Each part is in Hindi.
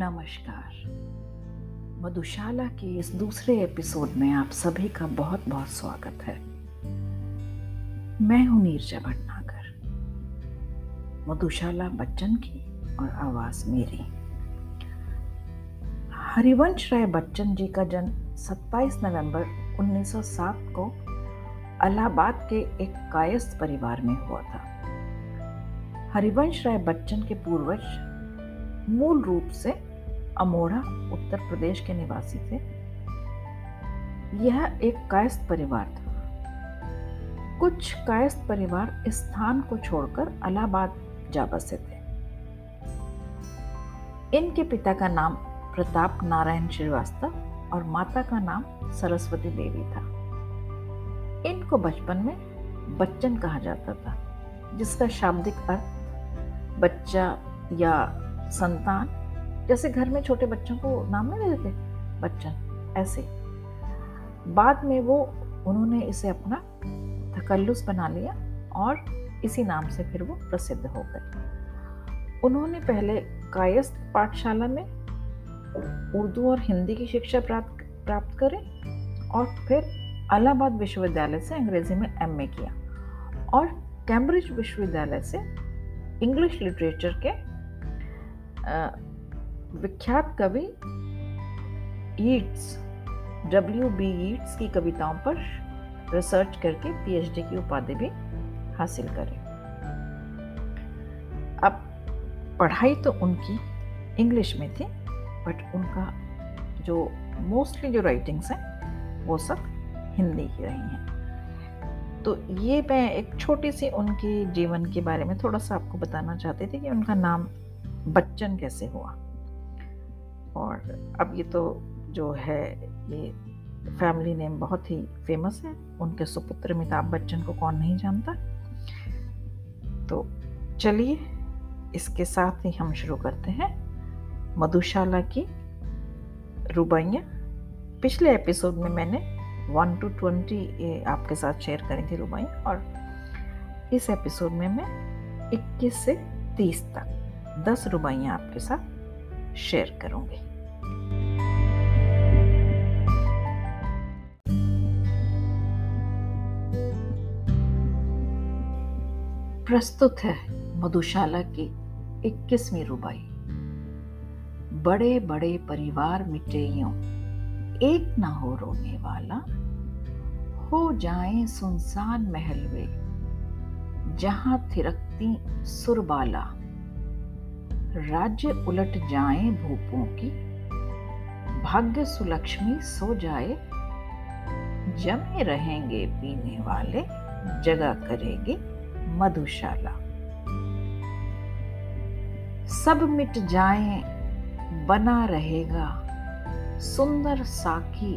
नमस्कार। मधुशाला के इस दूसरे एपिसोड में आप सभी का बहुत बहुत स्वागत है। मैं हूं नीरजा भटनागर, मधुशाला बच्चन की और आवाज मेरी। हरिवंश राय बच्चन जी का जन्म 27 नवंबर 1907 को इलाहाबाद के एक कायस्थ परिवार में हुआ था। हरिवंश राय बच्चन के पूर्वज मूल रूप से अमोड़ा, उत्तर प्रदेश के निवासी थे। यह एक कायस्थ परिवार था। कुछ कायस्थ परिवार इस स्थान को छोड़कर इलाहाबाद जा बसे थे। इनके पिता का नाम प्रताप नारायण श्रीवास्तव और माता का नाम सरस्वती देवी था। इनको बचपन में बच्चन कहा जाता था, जिसका शाब्दिक अर्थ बच्चा या संतान, जैसे घर में छोटे बच्चों को नाम नहीं देते बच्चन, ऐसे। बाद में उन्होंने इसे अपना तकल्लुस बना लिया और इसी नाम से फिर वो प्रसिद्ध हो गए। उन्होंने पहले कायस्थ पाठशाला में उर्दू और हिंदी की शिक्षा प्राप्त करें और फिर इलाहाबाद विश्वविद्यालय से अंग्रेजी में एमए किया और कैम्ब्रिज विश्वविद्यालय से इंग्लिश लिटरेचर के विख्यात कवि यीट्स, W B Yeats की कविताओं पर रिसर्च करके पीएचडी की उपाधि भी हासिल करें। अब पढ़ाई तो उनकी इंग्लिश में थी, बट उनका जो मोस्टली जो राइटिंग्स हैं वो सब हिंदी की रही हैं। तो ये मैं एक छोटी सी उनके जीवन के बारे में थोड़ा सा आपको बताना चाहती थी कि उनका नाम बच्चन कैसे हुआ। और अब ये तो जो है ये फैमिली नेम बहुत ही फेमस है। उनके सुपुत्र अमिताभ बच्चन को कौन नहीं जानता। तो चलिए इसके साथ ही हम शुरू करते हैं मधुशाला की रुबाइयाँ। पिछले एपिसोड में मैंने 1 to 20 आपके साथ शेयर करी थी रुबाइयाँ, और इस एपिसोड में मैं 21 से 30 तक 10 रुबाइयाँ आपके साथ शेयर करूंगी। प्रस्तुत है मधुशाला की 21वीं रुबाई। बड़े बड़े परिवार मिटेइयों एक ना हो रोने वाला, हो जाएं सुनसान महल वे जहां थिरकती सुरबाला। राज्य उलट जाएं भूपों की, भाग्य सुलक्ष्मी सो जाए। जमे रहेंगे पीने वाले, जगह करेगी मधुशाला। सब मिट जाएं बना रहेगा सुंदर साकी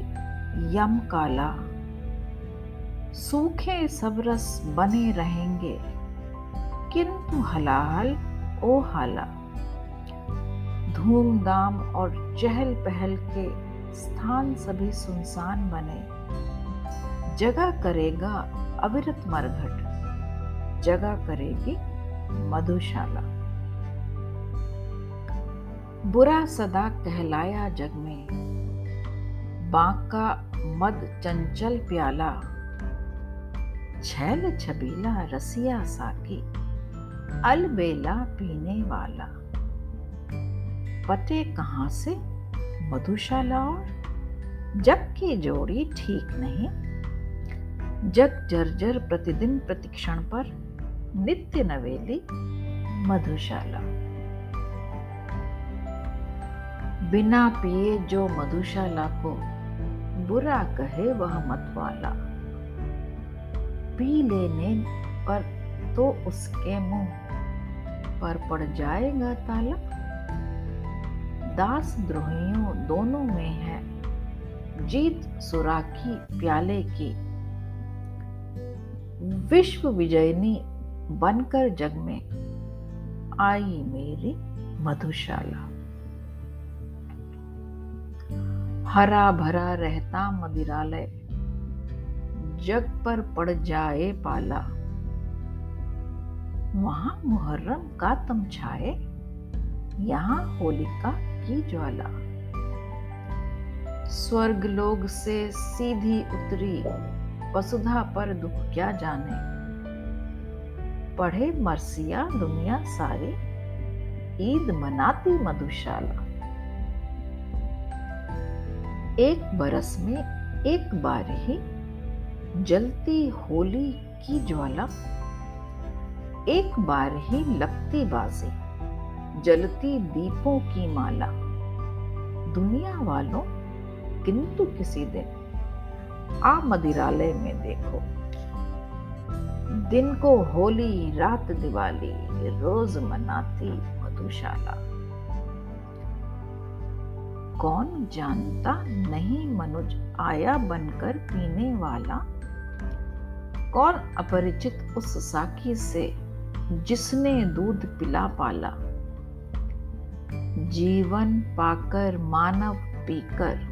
यम काला। सूखे सबरस बने रहेंगे किंतु हलाल ओ हाला। धूमधाम और चहल पहल के स्थान सभी सुनसान बने, जगह करेगा अविरत मरघट, जगह करेगी मधुशाला। बुरा सदा कहलाया जग में, बांका मद चंचल प्याला। छैल छबीला रसिया साकी, अलबेला पीने वाला। पते कहाँ से मधुशाला और जग की जोड़ी ठीक नहीं। जग जर्जर प्रतिदिन प्रतिक्षण पर, नित्य नवेली मधुशाला। बिना पिए जो मधुशाला को, बुरा कहे वह मतवाला। पी लेने पर तो उसके मुंह पर पड़ जाएगा ताला। दास द्रोहियों दोनों में है जीत सुराखी प्याले की। विश्व विजयनी बनकर जग में आई मेरी मधुशाला। हरा भरा रहता मदिरालय, जग पर पड़ जाए पाला। वहां मुहर्रम का तम छाए, यहाँ होली का की ज्वाला स्वर्गलोक से सीधी उतरी, वसुधा पर दुख क्या जाने। पढ़े मरसिया दुनिया सारी, ईद मनाती मधुशाला। एक बरस में एक बार ही जलती होली की ज्वाला, एक बार ही लगती बाजी, जलती दीपों की माला। दुनिया वालों किंतु किसी दिन आ मदिरालय में देखो, दिन को होली रात दिवाली, रोज मनाती मधुशाला। कौन जानता नहीं मनुज आया बनकर पीने वाला, कौन अपरिचित उस साकी से जिसने दूध पिला पाला। जीवन पाकर मानव पीकर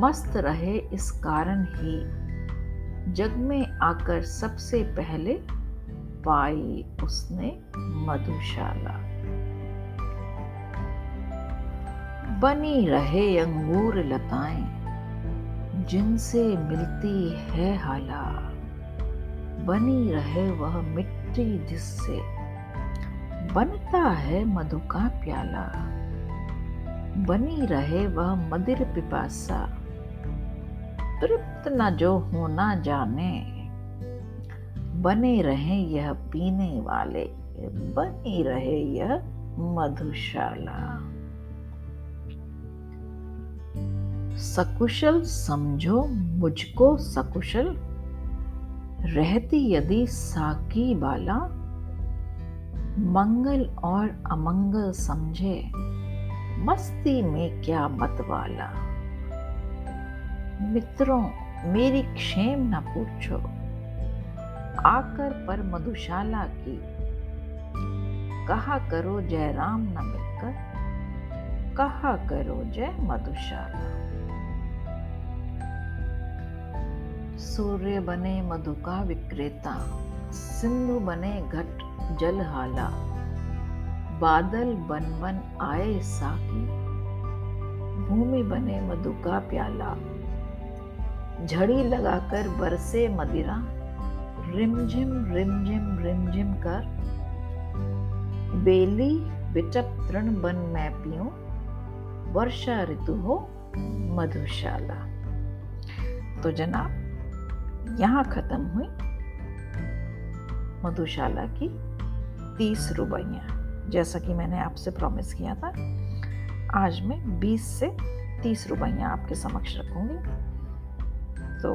मस्त रहे, इस कारण ही जग में आकर सबसे पहले पाई उसने मधुशाला। बनी रहे अंगूर लताएं जिनसे मिलती है हाला, बनी रहे वह मिट्टी जिससे बनता है मधु का प्याला। बनी रहे वह मदिर पिपासा, तृप्त न जो होना जाने। बने रहे यह पीने वाले, बनी रहे यह मधुशाला। सकुशल समझो मुझको सकुशल, रहती यदि साकी बाला। मंगल और अमंगल समझे, मस्ती में क्या मतवाला। मित्रों मेरी क्षेम न पूछो, आकर पर मधुशाला की। कहा करो जय राम न मिलकर, कहा करो जय मधुशाला। सूर्य बने मधु का विक्रेता, सिंधु बने घट जलहाला। बादल बन बन आए साकी, भूमि बने मधु का प्याला। झड़ी लगाकर बरसे मदिरा, रिमझिम रिमझिम रिमझिम कर। बेली बिचप तृण बन मैं पीऊं, वर्षा ऋतु हो मधुशाला। तो जनाब यहाँ खत्म हुई मधुशाला की 30 रुबैयाँ। जैसा कि मैंने आपसे प्रॉमिस किया था, आज मैं 20 से 30 रुबैयाँ आपके समक्ष रखूँगी। तो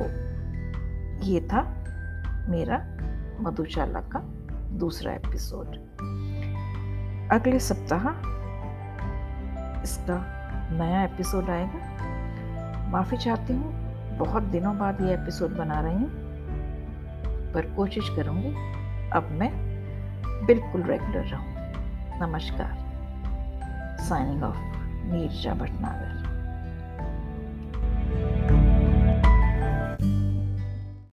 ये था मेरा मधुशाला का दूसरा एपिसोड। अगले सप्ताह इसका नया एपिसोड आएगा। माफ़ी चाहती हूँ, बहुत दिनों बाद ये एपिसोड बना रही हूँ, पर कोशिश करूँगी अब मैं बिल्कुल रेगुलर रहूँ। नमस्कार। Signing off, Neerja Bhatnagar.